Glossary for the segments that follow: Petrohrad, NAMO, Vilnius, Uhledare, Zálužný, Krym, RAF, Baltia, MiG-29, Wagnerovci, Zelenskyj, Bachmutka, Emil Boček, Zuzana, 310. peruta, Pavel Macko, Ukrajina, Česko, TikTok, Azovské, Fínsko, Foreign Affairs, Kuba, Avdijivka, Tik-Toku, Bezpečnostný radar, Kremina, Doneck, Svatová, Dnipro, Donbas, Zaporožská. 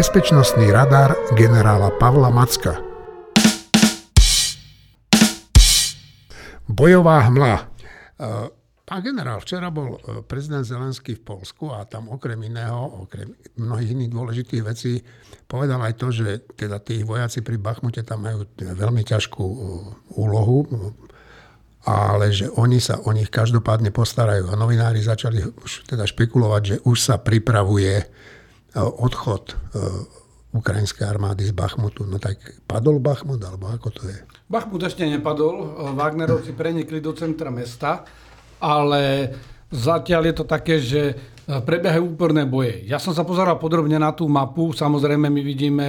Bezpečnostný radar generála Pavla Macka. Bojová hmla. Pán generál, včera bol prezident Zelenskyj v Poľsku a tam okrem mnohých iných dôležitých vecí povedal aj to, že teda tí vojaci pri Bachmute tam majú veľmi ťažkú úlohu, ale že oni sa o nich každopádne postarajú. A novinári začali už teda špekulovať, že už sa pripravuje odchod ukrajinskej armády z Bachmutu. No tak padol Bachmut, alebo ako to je? Bachmut ešte nepadol. Wagnerovci prenikli do centra mesta, ale zatiaľ je to také, že prebiehajú úporné boje. Ja som sa pozeral podrobne na tú mapu. Samozrejme, my vidíme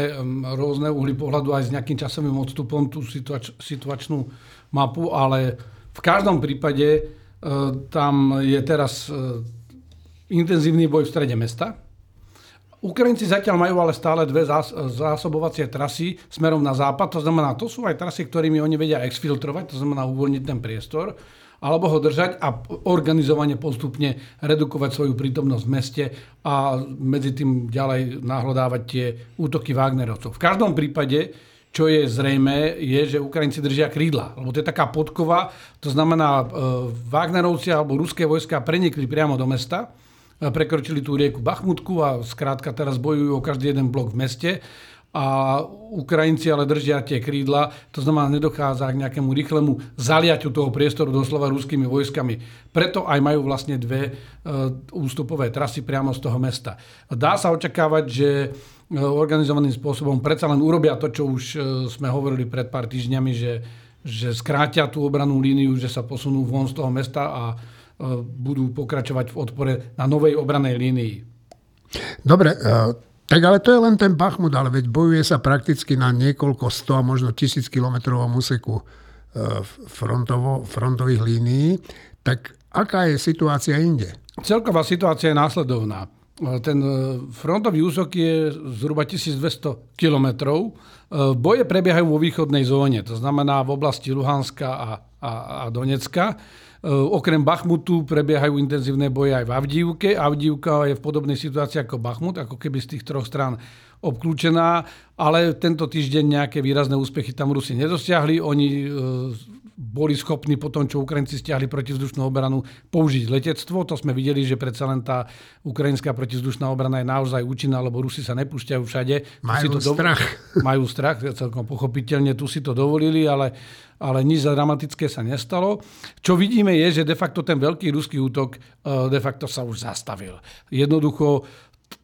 rôzne uhly pohľadu aj s nejakým časovým odstupom tú situačnú mapu, ale v každom prípade tam je teraz intenzívny boj v strede mesta. Ukrajinci zatiaľ majú ale stále dve zásobovacie trasy smerom na západ, to znamená, to sú aj trasy, ktorými oni vedia exfiltrovať, to znamená uvoľniť ten priestor, alebo ho držať a organizovane postupne redukovať svoju prítomnosť v meste a medzi tým ďalej nahľadávať tie útoky Wagnerovcov. V každom prípade, čo je zrejme, je, že Ukrajinci držia krídla, lebo to je taká podkova, to znamená, Wagnerovci alebo ruské vojska prenikli priamo do mesta, prekročili tú rieku Bachmutku a skrátka teraz bojujú o každý jeden blok v meste a Ukrajinci ale držia tie krídla, to znamená, nedochádza k nejakému rýchlemu zaliaťu toho priestoru doslova ruskými vojskami. Preto aj majú vlastne dve ústupové trasy priamo z toho mesta. Dá sa očakávať, že organizovaným spôsobom predsa len urobia to, čo už sme hovorili pred pár týždňami, že skrátia tú obranú líniu, že sa posunú von z toho mesta a budú pokračovať v odpore na novej obranej línii. Dobre, tak ale to je len ten Bachmut, ale veď bojuje sa prakticky na niekoľko 100 a možno 1000-kilometrovom úseku frontových línií. Tak aká je situácia inde? Celková situácia je následovná. Ten frontový úsek je zhruba 1200 kilometrov. Boje prebiehajú vo východnej zóne, to znamená v oblasti Luhanska a Donecka. Okrem Bachmutu prebiehajú intenzívne boje aj v Avdijivke. Avdijivka je v podobnej situácii ako Bachmut, ako keby z tých troch strán obklúčená, ale tento týždeň nejaké výrazné úspechy tam Rusi nedosiahli. Oni boli schopní po tom, čo Ukrajinci stiahli protivzdušnú obranu, použiť letectvo. To sme videli, že predsa len tá ukrajinská protivzdušná obrana je naozaj účinná, lebo Rusi sa nepúšťajú všade. Majú strach, celkom pochopiteľne, tu si to dovolili, ale nič dramatické sa nestalo. Čo vidíme je, že de facto ten veľký ruský útok de facto sa už zastavil. Jednoducho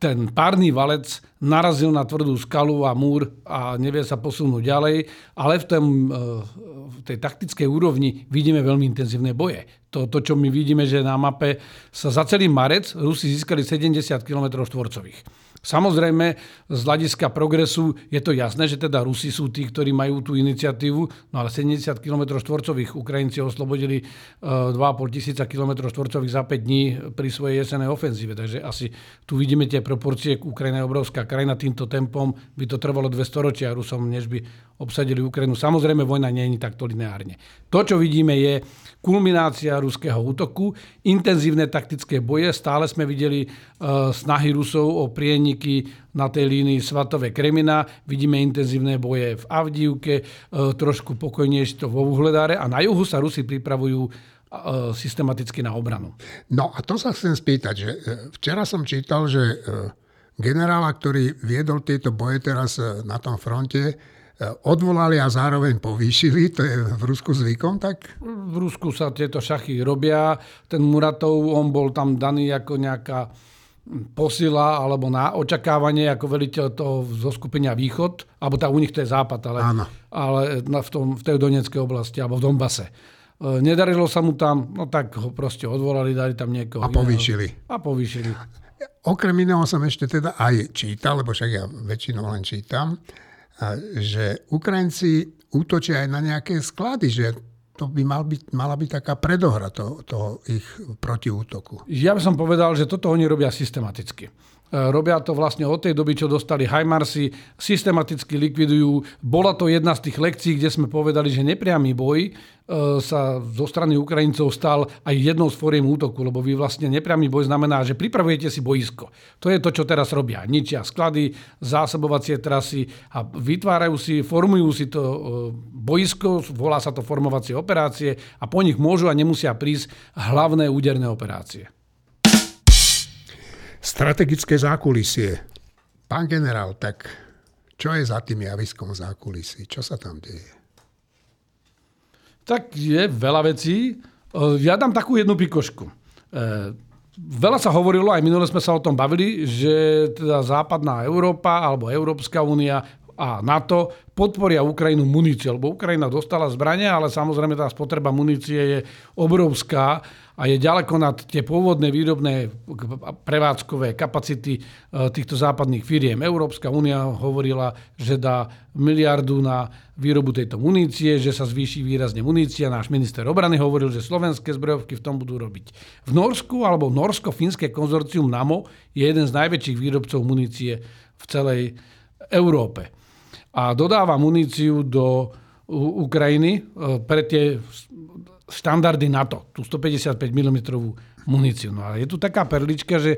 ten párny valec narazil na tvrdú skalu a múr a nevie sa posunúť ďalej, ale v tej taktickej úrovni vidíme veľmi intenzívne boje. To, čo my vidíme, že na mape sa za celý marec Rusi získali 70 km štvorcových. Samozrejme, z hľadiska progresu je to jasné, že teda Rusi sú tí, ktorí majú tú iniciatívu, no ale 70 km štvorcových Ukrajinci oslobodili 2500 km štvorcových za 5 dní pri svojej jesenej ofenzíve. Takže asi tu vidíme tie proporcie, Ukrajina je obrovská krajina, týmto tempom by to trvalo 200 ročia Rusom, než by obsadili Ukrajinu. Samozrejme, vojna nie je takto lineárne. To, čo vidíme, je kulminácia ruského útoku, intenzívne taktické boje. Stále sme videli snahy Rusov o prieniky na tej línii Svatové Kremina. Vidíme intenzívne boje v Avdijivke, trošku pokojnejšie to vo Uhledare a na juhu sa Rusi pripravujú systematicky na obranu. No a to sa chcem spýtať, že včera som čítal, že generála, ktorý viedol tieto boje teraz na tom fronte, odvolali a zároveň povýšili. To je v Rusku zvykom, tak? V Rusku sa tieto šachy robia. Ten Muratov, on bol tam daný ako nejaká posila alebo na očakávanie ako veliteľ toho zoskupenia Východ, alebo tá u nich to je Západ, ale v tej Doneckej oblasti alebo v Donbase. Nedarilo sa mu tam, no tak ho proste odvolali, dali tam niekoho a povýšili. Okrem iného som ešte teda aj čítal, lebo však ja väčšinou len čítam, že Ukrajinci útočia aj na nejaké sklady, že to by mala byť taká predohra toho ich protiútoku. Ja by som povedal, že toto oni robia systematicky. Robia to vlastne od tej doby, čo dostali Hajmarsi, systematicky likvidujú. Bola to jedna z tých lekcií, kde sme povedali, že nepriamy boj sa zo strany Ukrajincov stal aj jednou z foriem útoku, lebo vy vlastne nepriamy boj znamená, že pripravujete si bojisko. To je to, čo teraz robia. Ničia sklady, zásobovacie trasy a vytvárajú si, formujú si to bojisko, volá sa to formovacie operácie a po nich môžu a nemusia prísť hlavné úderné operácie. Strategické zákulisie. Pán generál, tak čo je za tým javiskom zákulisí? Čo sa tam deje? Tak je veľa vecí. Ja dám takú jednu pikošku. Veľa sa hovorilo, aj minule sme sa o tom bavili, že teda západná Európa alebo Európska únia a NATO podporia Ukrajinu muníciou, lebo Ukrajina dostala zbrania, ale samozrejme tá spotreba munície je obrovská a je ďaleko nad tie pôvodné výrobné prevádzkové kapacity týchto západných firiem. Európska únia hovorila, že dá miliardu na výrobu tejto munície, že sa zvýši výrazne munícia. Náš minister obrany hovoril, že slovenské zbrojovky v tom budú robiť. V Norsku alebo norsko-fínske konzorcium NAMO je jeden z najväčších výrobcov munície v celej Európe. A dodáva muníciu do Ukrajiny pre tie štandardy NATO, tú 155 mm muníciu. No a je tu taká perlička, že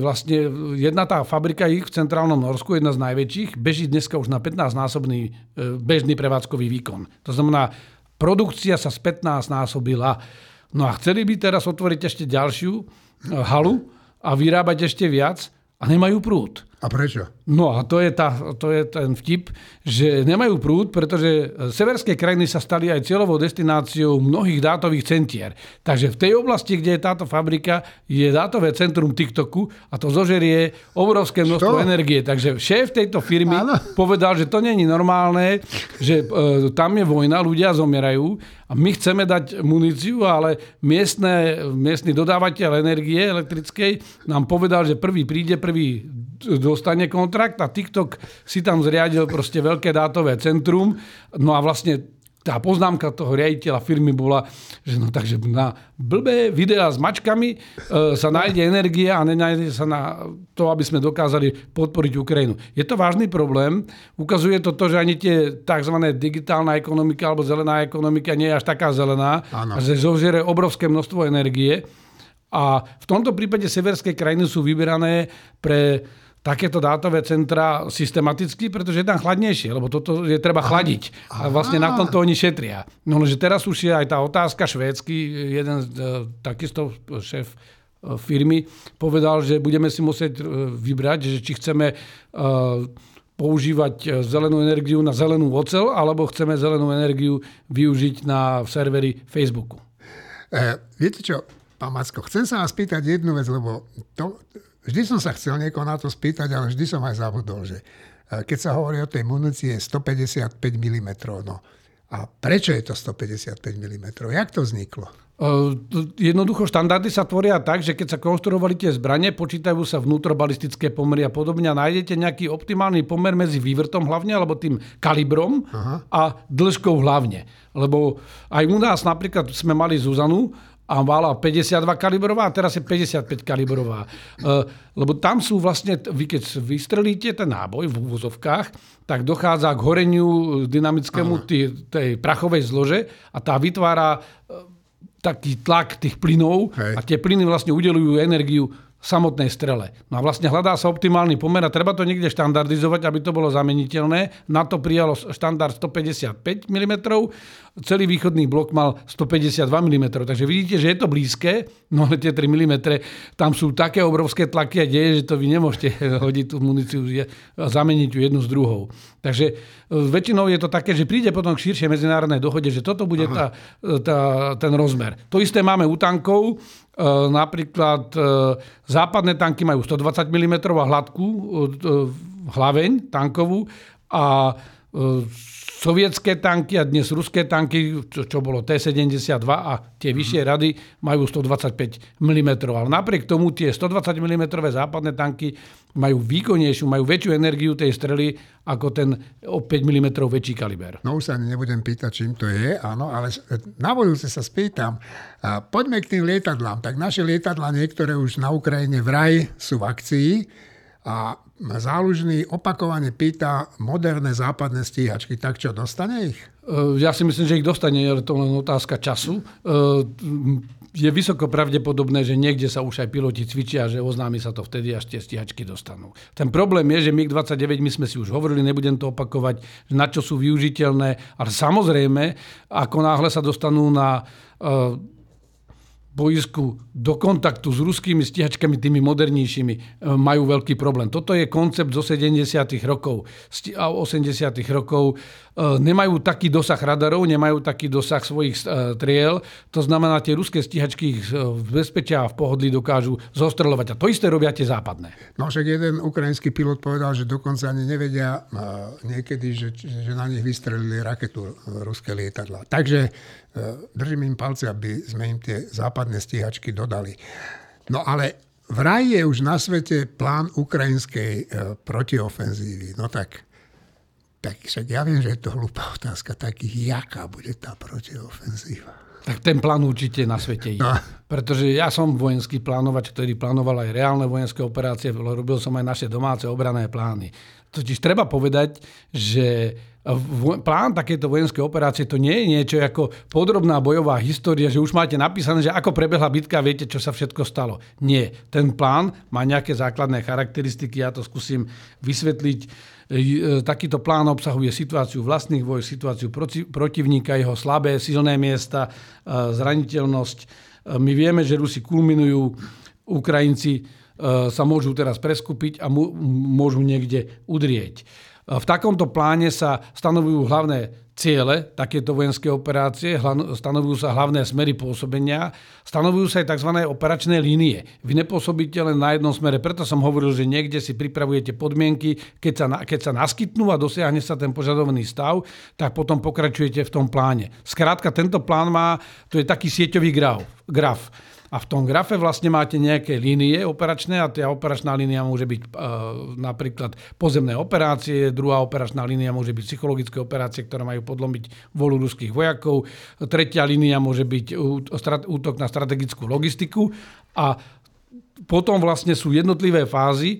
vlastne jedna tá fabrika ich v centrálnom Norsku, jedna z najväčších, beží dneska už na 15-násobný bežný prevádzkový výkon. To znamená, produkcia sa z 15-násobila. No a chceli by teraz otvoriť ešte ďalšiu halu a vyrábať ešte viac a nemajú prúd. A prečo? No a to je ten vtip, že nemajú prúd, pretože severské krajiny sa stali aj cieľovou destináciou mnohých dátových centier. Takže v tej oblasti, kde je táto fabrika, je dátové centrum Tik-Toku a to zožerie obrovské množstvo energie. Takže šéf tejto firmy povedal, že to nie je normálne, že tam je vojna, ľudia zomierajú a my chceme dať muníciu, ale miestny dodávateľ energie elektrickej nám povedal, že prvý príde, prvý dostane kontrakt a TikTok si tam zriadil proste veľké dátové centrum. No a vlastne tá poznámka toho riaditeľa firmy bola, že no takže na blbé videá s mačkami sa nájde energia a nenájde sa na to, aby sme dokázali podporiť Ukrajinu. Je to vážny problém. Ukazuje to, že ani tie tzv. Digitálna ekonomika alebo zelená ekonomika nie je až taká zelená, že zožere obrovské množstvo energie. A v tomto prípade severské krajiny sú vyberané pre takéto dátové centra systematicky, pretože je tam chladnejšie, lebo toto je treba chladiť. A vlastne na tomto oni šetria. No lenže teraz už je aj tá otázka švédsky, jeden takisto šéf firmy povedal, že budeme si musieť vybrať, že či chceme používať zelenú energiu na zelenú oceľ, alebo chceme zelenú energiu využiť na servery Facebooku. Viete čo, pán Macko, chcem sa vás pýtať jednu vec, lebo to... Vždy som sa chcel niekoho na to spýtať, ale vždy som aj zabudol, že keď sa hovorí o tej munícii 155 mm. No, a prečo je to 155 mm? Jak to vzniklo? Jednoducho štandardy sa tvoria tak, že keď sa konštruovali tie zbranie, počítajú sa vnútrobalistické pomery a podobne a nájdete nejaký optimálny pomer medzi vývrtom hlavne, alebo tým kalibrom a dĺžkou hlavne. Lebo aj u nás napríklad sme mali Zuzanu, a mala 52 kalibrová, a teraz je 55 kalibrová. Lebo tam sú vlastne, vy keď vystrelíte ten náboj v úvozovkách, tak dochádza k horeniu dynamickému tej prachovej zlože a tá vytvára taký tlak tých plynov a tie plyny vlastne udeľujú energiu samotnej strele. No a vlastne hľadá sa optimálny pomer a treba to niekde štandardizovať, aby to bolo zameniteľné. Na to prijalo štandard 155 mm, celý východný blok mal 152 mm, takže vidíte, že je to blízke, no ale tie 3 mm, tam sú také obrovské tlaky a deje, že to vy nemôžete hodiť tú muníciu a zameniť ju jednu s druhou. Takže väčšinou je to také, že príde potom k širšej medzinárodnej dohode, že toto bude ten rozmer. To isté máme u tankov. Napríklad západné tanky majú 120 mm hladkú hlaveň tankovú a sovietské tanky a dnes ruské tanky, čo bolo T-72 a tie vyššie rady majú 125 mm. Ale napriek tomu tie 120 mm západné tanky majú výkonnejšiu, majú väčšiu energiu tej strely ako ten o 5 mm väčší kaliber. No už sa nebudem pýtať, čím to je, áno, ale na budúce sa spýtam. Poďme k tým lietadlám. Tak naše lietadlá, niektoré už na Ukrajine vraj sú v akcii a Zálužný opakovane pýta moderné západné stíhačky. Tak čo, dostane ich? Ja si myslím, že ich dostane, ale to len otázka času. Je vysoko pravdepodobné, že niekde sa už aj piloti cvičia, že oznámi sa to vtedy, až tie stíhačky dostanú. Ten problém je, že MiG-29, my sme si už hovorili, nebudem to opakovať, na čo sú využiteľné, ale samozrejme, ako náhle sa dostanú na boisku do kontaktu s ruskými stíhačkami, tými modernejšími, majú veľký problém. Toto je koncept zo 70. rokov a 80. rokov. Nemajú taký dosah radarov, nemajú taký dosah svojich triel. To znamená, tie ruské stíhačky ich v bezpečia a v pohodlí dokážu zostreľovať. A to isté robia tie západné. No však jeden ukrajinský pilot povedal, že dokonca ani nevedia niekedy, že na nich vystrelili raketu ruské lietadla. Takže držím im palce, aby sme im tie západné stíhačky dodali. No ale vraj je už na svete plán ukrajinskej protiofenzívy. No tak ja viem, že je to hlúpa otázka. Tak jaká bude tá protiofenzíva? Tak ten plán určite na svete je. No. Pretože ja som vojenský plánovač, ktorý plánoval aj reálne vojenské operácie, robil som aj naše domáce obranné plány. Totiž treba povedať, že plán takéto vojenskej operácie to nie je niečo ako podrobná bojová história, že už máte napísané, že ako prebehla bitka a viete, čo sa všetko stalo. Nie. Ten plán má nejaké základné charakteristiky, ja to skúsim vysvetliť. Takýto plán obsahuje situáciu vlastných vojsk, situáciu protivníka, jeho slabé, silné miesta, zraniteľnosť. My vieme, že Rusi kulminujú, Ukrajinci sa môžu teraz preskupiť a môžu niekde udrieť. V takomto pláne sa stanovujú hlavné ciele takéto vojenské operácie, stanovujú sa hlavné smery pôsobenia, stanovujú sa aj tzv. Operačné línie. Vy nepôsobíte len na jednom smere, preto som hovoril, že niekde si pripravujete podmienky, keď sa naskytnú a dosiahne sa ten požadovaný stav, tak potom pokračujete v tom pláne. Skrátka, tento plán má, to je taký sieťový graf. A v tom grafe vlastne máte nejaké línie operačné a tá operačná línia môže byť napríklad pozemné operácie, druhá operačná línia môže byť psychologické operácie, ktoré majú podlomiť vôľu ruských vojakov, tretia línia môže byť útok na strategickú logistiku a potom vlastne sú jednotlivé fázy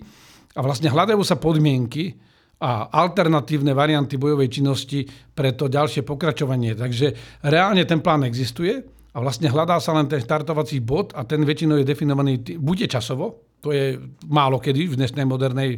a vlastne hľadajú sa podmienky a alternatívne varianty bojovej činnosti pre to ďalšie pokračovanie. Takže reálne ten plán existuje. A vlastne hľadá sa len ten štartovací bod a ten väčšinou je definovaný buď časovo, to je málo kedy v dnešnej modernej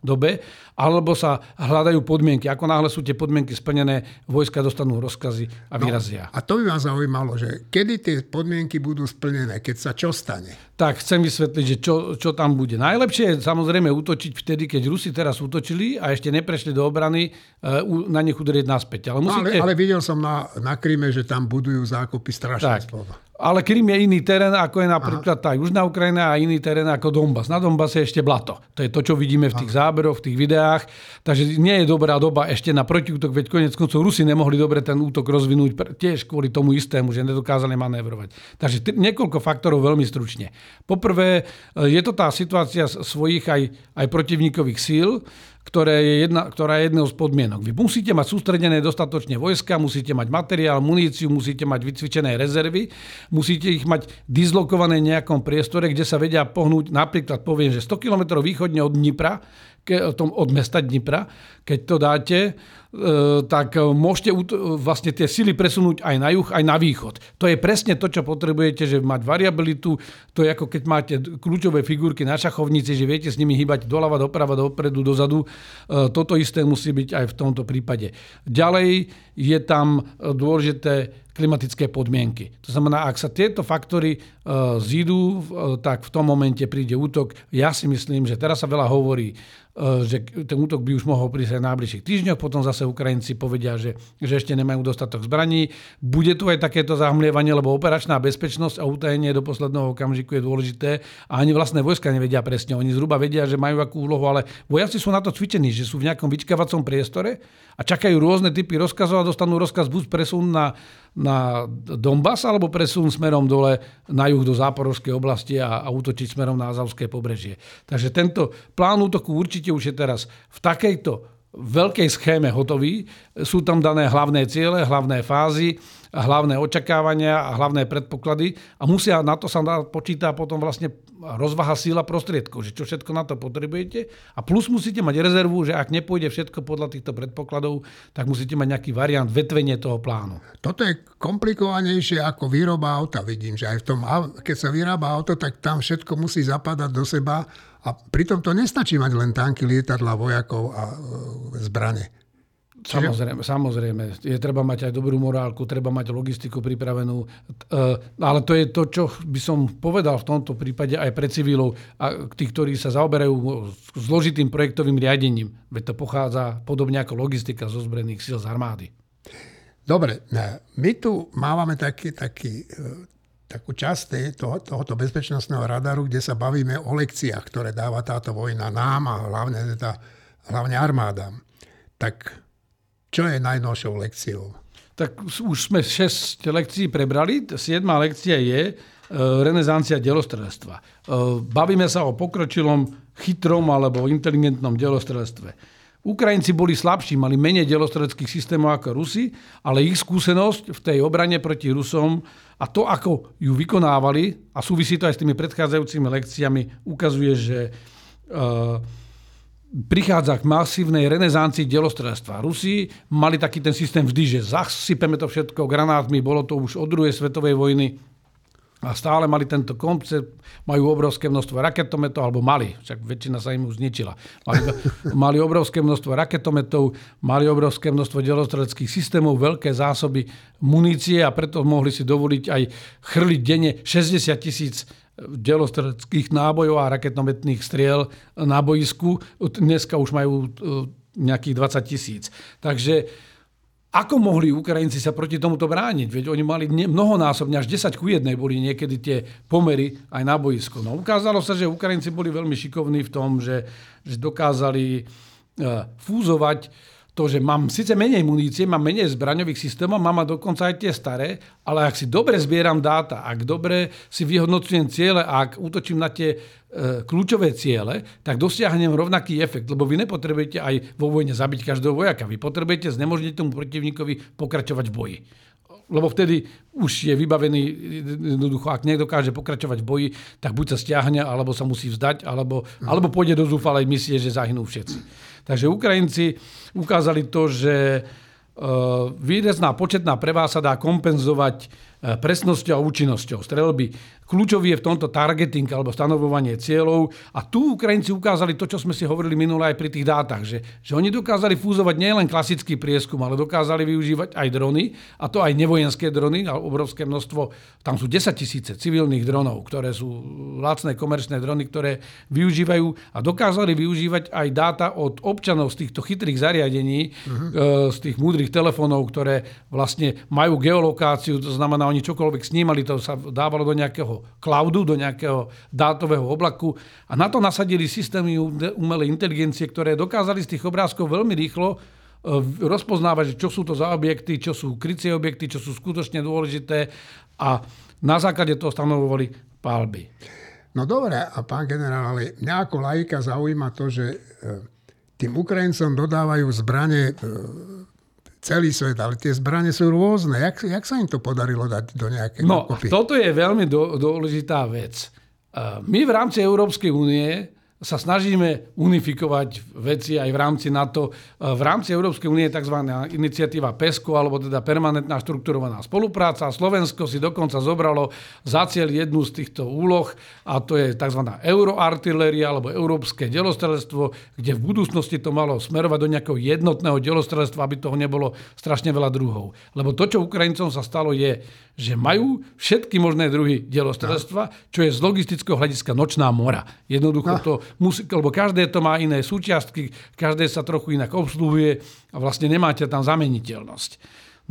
dobe, alebo sa hľadajú podmienky. Ako náhle sú tie podmienky splnené, vojska dostanú rozkazy a vyrazia. No, a to by ma zaujímalo, že kedy tie podmienky budú splnené, keď sa čo stane? Tak chcem vysvetliť, že čo tam bude. Najlepšie je samozrejme útočiť vtedy, keď Rusi teraz útočili a ešte neprešli do obrany, na nich udrieť naspäť. Ale, ale videl som na Kryme, že tam budujú zákopy strašné spôsob. Ale Krym je iný terén, ako je napríklad tá južná Ukrajina a iný terén ako Donbas. Na Donbase je ešte blato. To je to, čo vidíme v tých záberoch, v tých videách. Takže nie je dobrá doba ešte na protiútok, veď koniec koncov Rusi nemohli dobre ten útok rozvinúť tiež kvôli tomu istému, že nedokázali manévrovať. Takže niekoľko faktorov veľmi stručne. Poprvé, je to tá situácia svojich aj protivníkových síl, ktorá je jednou z podmienok. Vy musíte mať sústredené dostatočne vojska, musíte mať materiál, muníciu, musíte mať vycvičené rezervy, musíte ich mať dislokované v nejakom priestore, kde sa vedia pohnúť. Napríklad poviem, že 100 km východne od Dnipra, od mesta Dnipra, keď to dáte, tak môžete vlastne tie sily presunúť aj na juh, aj na východ. To je presne to, čo potrebujete, že mať variabilitu. To je ako keď máte kľúčové figurky na šachovnici, že viete s nimi hýbať doľava, doprava, dopredu, dozadu. Toto isté musí byť aj v tomto prípade. Ďalej je tam dôležité klimatické podmienky. To znamená, ak sa tieto faktory zídu, tak v tom momente príde útok. Ja si myslím, že teraz sa veľa hovorí, že ten útok by už mohol prísť aj v najbližších týždňoch, potom zase Ukrajinci povedia, že ešte nemajú dostatok zbraní. Bude tu aj takéto zahmlievanie, lebo operačná bezpečnosť a utajenie do posledného okamžiku je dôležité a ani vlastné vojska nevedia presne. Oni zhruba vedia, že majú akú úlohu, ale vojaci sú na to cvičení, že sú v nejakom vyčkávacom priestore a čakajú rôzne typy rozkazov a dostanú rozkaz buď presun na Donbas alebo presun smerom dole na juh do Zaporožskej oblasti a útočiť smerom na Azovské pobrežie. Takže tento plán útoku určite už je teraz v takejto veľkej schéme hotový. Sú tam dané hlavné ciele, hlavné fázy, hlavné očakávania a hlavné predpoklady a musia, na to sa počíta potom vlastne rozvaha síla prostriedkov, že čo všetko na to potrebujete a plus musíte mať rezervu, že ak nepôjde všetko podľa týchto predpokladov, tak musíte mať nejaký variant vetvenie toho plánu. Toto je komplikovanejšie ako výroba auta. Vidím, že aj v tom, keď sa vyrába auto, tak tam všetko musí zapadať do seba a pritom to nestačí mať len tanky, lietadlá, vojakov a zbrane. Samozrejme. Je treba mať aj dobrú morálku, treba mať logistiku pripravenú. Ale to je to, čo by som povedal v tomto prípade aj pre civilov, a tí, ktorí sa zaoberajú zložitým projektovým riadením. Veď to pochádza podobne ako logistika zo zbrojených síl z armády. Dobre, my tu máme takú časť tohoto bezpečnostného radaru, kde sa bavíme o lekciách, ktoré dáva táto vojna nám a hlavne armádám. Tak čo je najnovšou lekciou? Tak už sme 6 lekcií prebrali. 7. lekcia je renesancia delostreľstva. Bavíme sa o pokročilom, chytrom alebo inteligentnom delostreľstve. Ukrajinci boli slabší, mali menej delostreľských systémov ako Rusi, ale ich skúsenosť v tej obrane proti Rusom a to, ako ju vykonávali, a súvisí to aj s tými predchádzajúcimi lekciami, ukazuje, že prichádza k masívnej renesancii delostreľstva. Rusi mali taký ten systém vždy, že zasypeme to všetko granátmi, bolo to už od 2. svetovej vojny a stále mali tento koncept, majú obrovské množstvo raketometov, alebo mali, však väčšina sa im už zničila. Mali obrovské množstvo raketometov, mali obrovské množstvo delostreľských systémov, veľké zásoby munície a preto mohli si dovoliť aj chrliť denne 60 000 delostreľských nábojov a raketometných striel na bojisku. Dneska už majú nejakých 20 000. Takže ako mohli Ukrajinci sa proti tomuto brániť? Veď oni mali mnohonásobne, až 10:1 boli niekedy tie pomery aj na bojisku. No ukázalo sa, že Ukrajinci boli veľmi šikovní v tom, že dokázali fúzovať to, že mám síce menej munície, mám menej zbraňových systémov, mám dokonca aj tie staré, ale ak si dobre zbieram dáta, ak dobre si vyhodnocujem ciele a ak útočím na tie kľúčové ciele, tak dosiahnem rovnaký efekt, lebo vy nepotrebujete aj vo vojne zabiť každého vojaka. Vy potrebujete znemožniť tomu protivníkovi pokračovať v boji. Lebo vtedy už je vybavený jednoducho, ak niekto dokáže pokračovať v boji, tak buď sa stiahne, alebo sa musí vzdať, alebo pôjde do zúfalej misie, že zahynú všetci. Takže Ukrajinci ukázali to, že výrazná početná preváha sa dá kompenzovať presnosťou a účinnosťou streľby. Kľúčový je v tomto targeting alebo stanovovanie cieľov. A tu Ukrajinci ukázali to, čo sme si hovorili minule aj pri tých dátach, že oni dokázali fúzovať nielen klasický prieskum, ale dokázali využívať aj drony, a to aj nevojenské drony, ale obrovské množstvo, tam sú 10 000 civilných dronov, ktoré sú lacné komerčné drony, ktoré využívajú, a dokázali využívať aj dáta od občanov z týchto chytrých zariadení, z tých múdrych telefónov, ktoré vlastne majú geolokáciu, to znamená, oni čokoľvek snímali, to sa dávalo do nejakého cloudu, do nejakého dátového oblaku a na to nasadili systémy umelej inteligencie, ktoré dokázali z tých obrázkov veľmi rýchlo rozpoznávať, čo sú to za objekty, čo sú krycie objekty, čo sú skutočne dôležité a na základe toho stanovovali palby. No dobre, a pán generál, ale mňa ako laika zaujíma to, že tým Ukrajincom dodávajú zbrane celý svet, ale tie zbrane sú rôzne. Jak sa im to podarilo dať do nejakého kopy? No, toto je veľmi dôležitá vec. My v rámci Európskej únie sa snažíme unifikovať veci aj v rámci NATO. V rámci Európskej únie je tzv. Iniciatíva PESCO, alebo teda permanentná štrukturovaná spolupráca. Slovensko si dokonca zobralo za cieľ jednu z týchto úloh, a to je tzv. Euroartiléria, alebo európske delostreľstvo, kde v budúcnosti to malo smerovať do nejakého jednotného delostreľstva, aby toho nebolo strašne veľa druhov. Lebo to, čo Ukrajincom sa stalo, je, že majú všetky možné druhy delostreľstva, čo je z logistického hľadiska nočná mora. Jednoducho to lebo každé to má iné súčiastky, každé sa trochu inak obsluhuje a vlastne nemáte tam zameniteľnosť.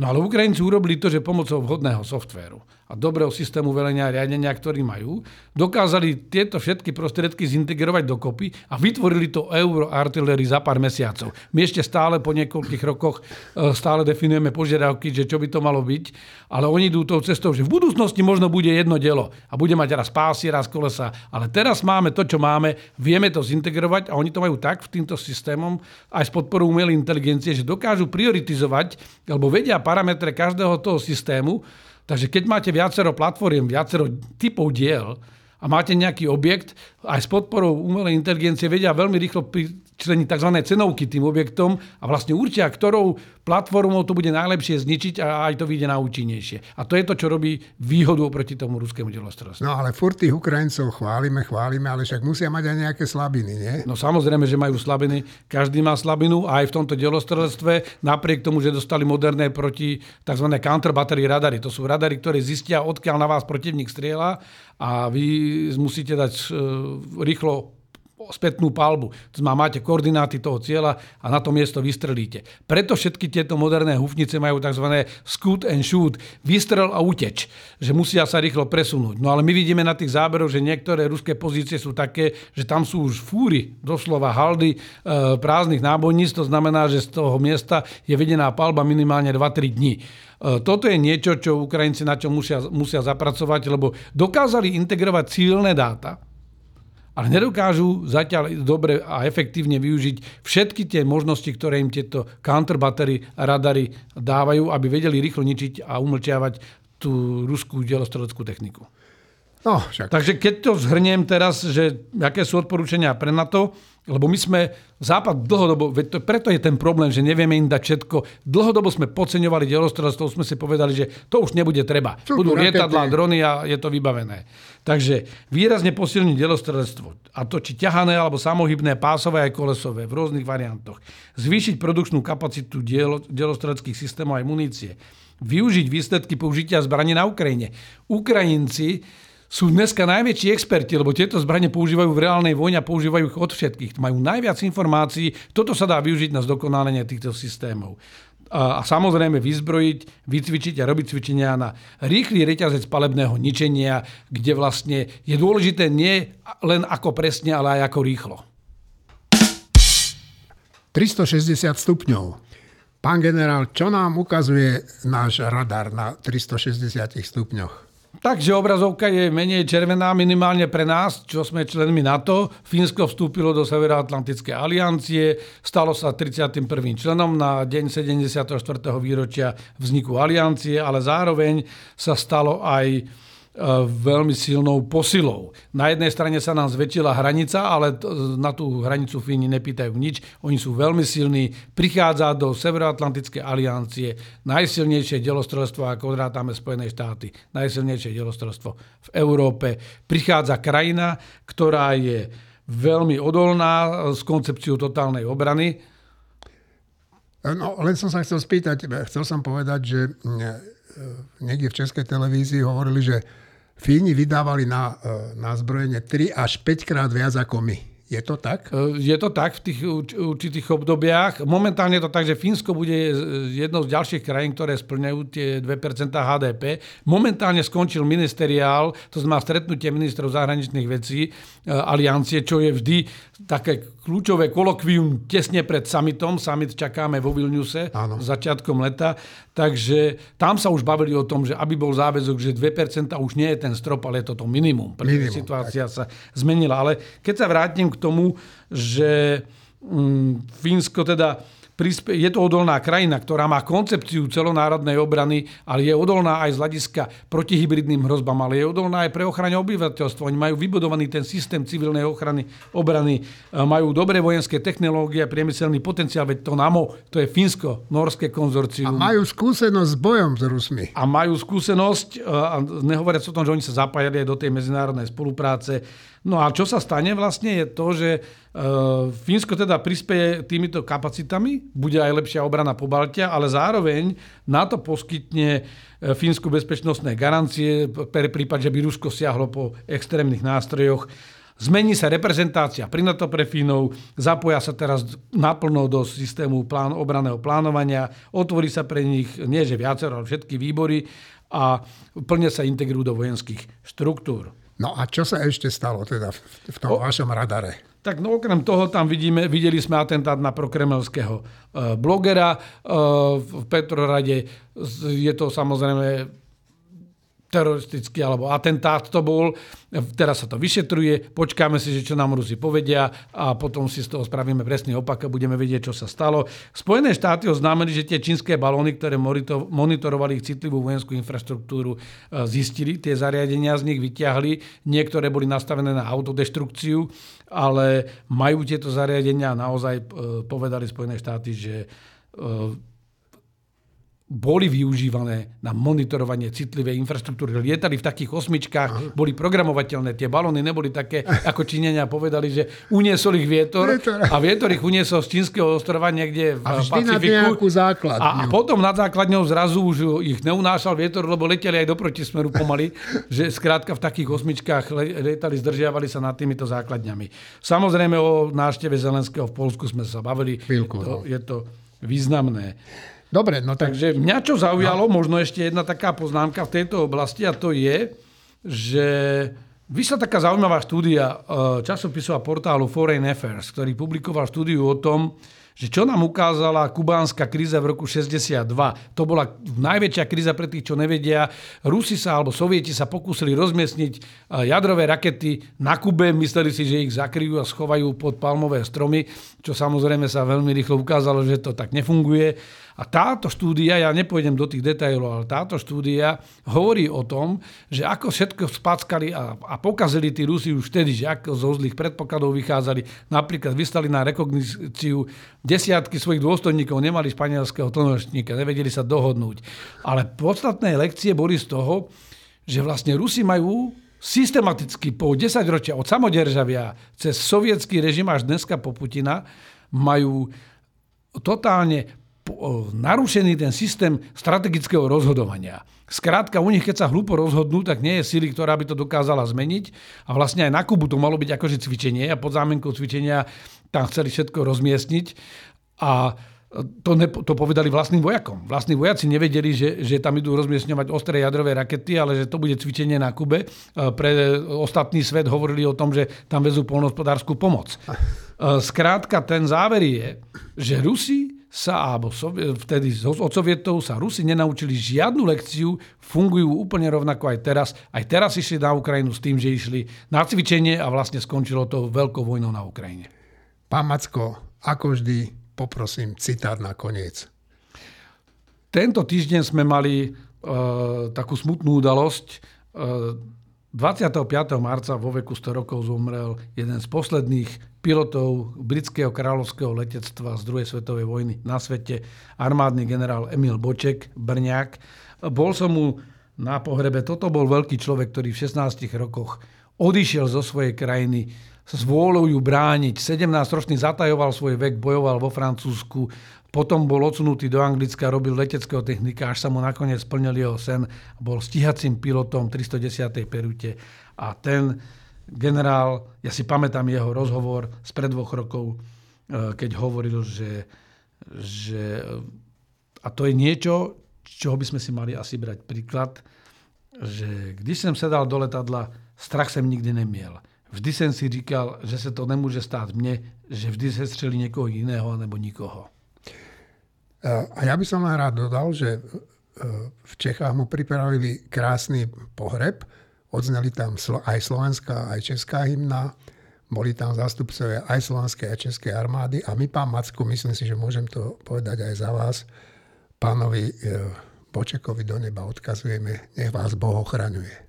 No ale Ukrajinci urobili to, že pomocou vhodného softvéru a dobrého systému velenia a riadenia, ktorý majú, dokázali tieto všetky prostriedky zintegrovať dokopy a vytvorili to euroartilérii za pár mesiacov. My ešte stále po niekoľkých rokoch stále definujeme požiadavky, že čo by to malo byť, ale oni idú tou cestou, že v budúcnosti možno bude jedno dielo a bude mať raz pásy, raz kolesa, ale teraz máme to, čo máme, vieme to zintegrovať a oni to majú tak v týmto systémom aj s podporou umelej inteligencie, že dokážu prioritizovať alebo vedia parametre každého toho systému. Takže keď máte viacero platform, viacero typov diel a máte nejaký objekt, aj s podporou umelej inteligencie vedia veľmi rýchlo pričleniť tzv. Cenovky tým objektom a vlastne určia, ktorou platformou to bude najlepšie zničiť a aj to vyjde najúčinnejšie. A to je to, čo robí výhodu proti tomu ruskému delostreľstvu. No ale furt tých Ukrajincov chválime, ale však musia mať aj nejaké slabiny, nie? No samozrejme, že majú slabiny. Každý má slabinu a aj v tomto delostreľstve, napriek tomu, že dostali moderné proti tzv. Counter-battery radary. To sú radary, ktoré zistia, odkiaľ na vás protivník strieľa a vy musíte dať rýchlo spätnú palbu. Máte koordináty toho cieľa a na to miesto vystrelíte. Preto všetky tieto moderné hufnice majú tzv. Scoot and shoot, vystrel a uteč, že musia sa rýchlo presunúť. No ale my vidíme na tých záberoch, že niektoré ruské pozície sú také, že tam sú už fúry, doslova haldy prázdnych nábojníc, to znamená, že z toho miesta je vedená palba minimálne 2-3 dní. Toto je niečo, čo Ukrajinci na čo musia zapracovať, lebo dokázali integrovať silné dáta, ale nedokážu zatiaľ dobre a efektívne využiť všetky tie možnosti, ktoré im tieto counter-battery radary dávajú, aby vedeli rýchlo ničiť a umlčiavať tú ruskú delostreleckú techniku. No, však. Takže keď to zhrniem teraz, že aké sú odporúčania pre NATO, lebo my sme Západ dlhodobo, preto je ten problém, že nevieme im dať všetko, dlhodobo sme podceňovali delostreľstvo, sme si povedali, že to už nebude treba. Budú lietadlá, drony a je to vybavené. Takže výrazne posilniť delostreľstvo, a to či ťahané alebo samohybné, pásové aj kolesové v rôznych variantoch. Zvýšiť produkčnú kapacitu delostreľských systémov aj munície. Využiť výsledky použitia zbraní na Ukrajine. Ukrajinci sú dneska najväčší experti, lebo tieto zbrane používajú v reálnej vojne a používajú ich od všetkých. Majú najviac informácií, toto sa dá využiť na zdokonalenie týchto systémov. A samozrejme vyzbrojiť, vycvičiť a robiť cvičenia na rýchly reťazec palebného ničenia, kde vlastne je dôležité nie len ako presne, ale aj ako rýchlo. 360 stupňov. Pán generál, čo nám ukazuje náš radar na 360 stupňoch? Takže obrazovka je menej červená minimálne pre nás, čo sme členmi NATO. Fínsko vstúpilo do Severoatlantickej aliancie, stalo sa 31. členom na deň 74. výročia vzniku aliancie, ale zároveň sa stalo aj veľmi silnou posilou. Na jednej strane sa nám zväčšila hranica, ale na tú hranicu Fíni nepýtajú nič. Oni sú veľmi silní. Prichádza do Severoatlantickej aliancie najsilnejšie delostreľstvo, ako odrátame Spojené štáty. Najsilnejšie delostreľstvo v Európe. Prichádza krajina, ktorá je veľmi odolná s koncepciou totálnej obrany. No, len som sa chcel spýtať. Chcel som povedať, že niekde v Českej televízii hovorili, že Fíni vydávali na zbrojenie 3 až 5 krát viac ako my. Je to tak? Je to tak v tých určitých obdobiach. Momentálne je to tak, že Fínsko bude jednou z ďalších krajín, ktoré splňajú tie 2% HDP. Momentálne skončil ministeriál, to znamená stretnutie ministrov zahraničných vecí aliancie, čo je vždy také kľúčové kolokvium tesne pred summitom. Summit čakáme vo Vilniuse začiatkom leta. Takže tam sa už bavili o tom, že aby bol záväzok, že 2% už nie je ten strop, ale je to minimum. Pretože situácia tak sa zmenila. Ale keď sa vrátim k tomu, že Fínsko teda je to odolná krajina, ktorá má koncepciu celonárodnej obrany, ale je odolná aj z hľadiska proti hybridným hrozbám, ale je odolná aj pre ochranu obyvateľstva. Oni majú vybudovaný ten systém civilnej ochrany, obrany, majú dobré vojenské technológie, priemyselný potenciál, veď to NAMO, to je Fínsko-norské konzorcium. A majú skúsenosť s bojom s Rusmi. A majú skúsenosť, nehovoriac o tom, že oni sa zapájali aj do tej medzinárodnej spolupráce. No a čo sa stane vlastne je to, že Fínsko teda prispieje týmito kapacitami, bude aj lepšia obrana po Baltia, ale zároveň NATO poskytne Fínsku bezpečnostné garancie pre prípad, že by Rusko siahlo po extrémnych nástrojoch. Zmení sa reprezentácia pri NATO pre Fínov, zapoja sa teraz naplno do systému obranného plánovania, otvorí sa pre nich nie že viacero, ale všetky výbory a plne sa integrujú do vojenských štruktúr. No a čo sa ešte stalo teda v tom vašom radare? Tak no, okrem toho tam videli sme atentát na prokremelského blogera v Petrohrade. Je to samozrejme teroristický alebo atentát to bol. Teraz sa to vyšetruje. Počkáme si, že čo nám Rusi povedia a potom si z toho spravíme presný opak a budeme vedieť, čo sa stalo. Spojené štáty oznámili, že tie čínske balóny, ktoré monitorovali ich citlivú vojenskú infraštruktúru, zistili. Tie zariadenia z nich vyťahli. Niektoré boli nastavené na autodeštrukciu, ale majú tieto zariadenia a naozaj povedali Spojené štáty, že boli využívané na monitorovanie citlivej infraštruktúry. Lietali v takých osmičkách, boli programovateľné. Tie balóny neboli také, ako Číňania povedali, že uniesol ich vietor a vietor ich uniesol z čínskeho ostrova niekde v Pacifiku. A potom nad základňou zrazu už ich neunášal vietor, lebo leteli aj do protismeru pomaly, že skrátka v takých osmičkách lietali, zdržiavali sa nad týmito základňami. Samozrejme o návšteve Zelenského v Poľsku sme sa bavili. Je to významné. Dobre, no tak... Takže mňa čo zaujalo, možno ešte jedna taká poznámka v tejto oblasti a to je, že vyšla taká zaujímavá štúdia časopisu a portálu Foreign Affairs, ktorý publikoval štúdiu o tom, že čo nám ukázala kubánska kríza v roku 62. To bola najväčšia kríza pre tých, čo nevedia. Rusi sa alebo Sovieti sa pokúsili rozmiestniť jadrové rakety na Kube. Mysleli si, že ich zakryjú a schovajú pod palmové stromy, čo samozrejme sa veľmi rýchlo ukázalo, že to tak nefunguje. A táto štúdia, ja nepôjdem do tých detailov, ale táto štúdia hovorí o tom, že ako všetko spackali a pokazili tí Rusi už vtedy, že ako zo zlých predpokladov vychádzali. Napríklad vystali na rekogníciu desiatky svojich dôstojníkov, nemali španielského tlmočníka, nevedeli sa dohodnúť. Ale podstatné lekcie boli z toho, že vlastne Rusi majú systematicky po 10 ročia od samoderžavia cez sovietský režim až dneska po Putina majú totálne narušený ten systém strategického rozhodovania. Skrátka, u nich, keď sa hlupo rozhodnú, tak nie je sily, ktorá by to dokázala zmeniť. A vlastne aj na Kubu to malo byť akože cvičenie a pod zámienkou cvičenia tam chceli všetko rozmiestniť a to povedali vlastným vojakom. Vlastní vojaci nevedeli, že tam idú rozmiestňovať ostré jadrové rakety, ale že to bude cvičenie na Kube. Pre ostatný svet hovorili o tom, že tam vezú poľnohospodársku pomoc. Skrátka, ten záver je, že Rusi vtedy od Sovietov sa Rusi nenaučili žiadnu lekciu, fungujú úplne rovnako aj teraz. Aj teraz išli na Ukrajinu s tým, že išli na cvičenie a vlastne skončilo to veľkou vojnou na Ukrajine. Pán Macko, ako vždy, poprosím citát na koniec. Tento týždeň sme mali takú smutnú udalosť. 25. marca vo veku 100 rokov zomrel jeden z posledných pilotov britského kráľovského letectva z druhej svetovej vojny na svete, armádny generál Emil Boček, Brňák. Bol som mu na pohrebe. Toto bol veľký človek, ktorý v 16 rokoch odišiel zo svojej krajiny s vôľou ju brániť. 17-ročný zatajoval svoj vek, bojoval vo Francúzsku. Potom bol odsunutý do Anglicka, robil leteckého technika, až sa mu nakoniec splnil jeho sen. Bol stíhacím pilotom 310. perute. A ten generál, ja si pamätám jeho rozhovor spred 2 rokov, keď hovoril, že a to je niečo, čoho by sme si mali asi brať príklad, že když som sedal do letadla, strach som nikdy nemiel. Vždy som si říkal, že sa to nemôže stáť mne, že vždy sa střelí niekoho iného alebo nikoho. A ja by som len rád dodal, že v Čechách mu pripravili krásny pohreb. Odzneli tam aj slovenská, aj česká hymna. Boli tam zástupcovia aj slovenskej a českej armády a my, pán Macko, myslím si, že môžem to povedať aj za vás, pánovi Bočekovi do neba odkazujeme, nech vás Boh ochraňuje.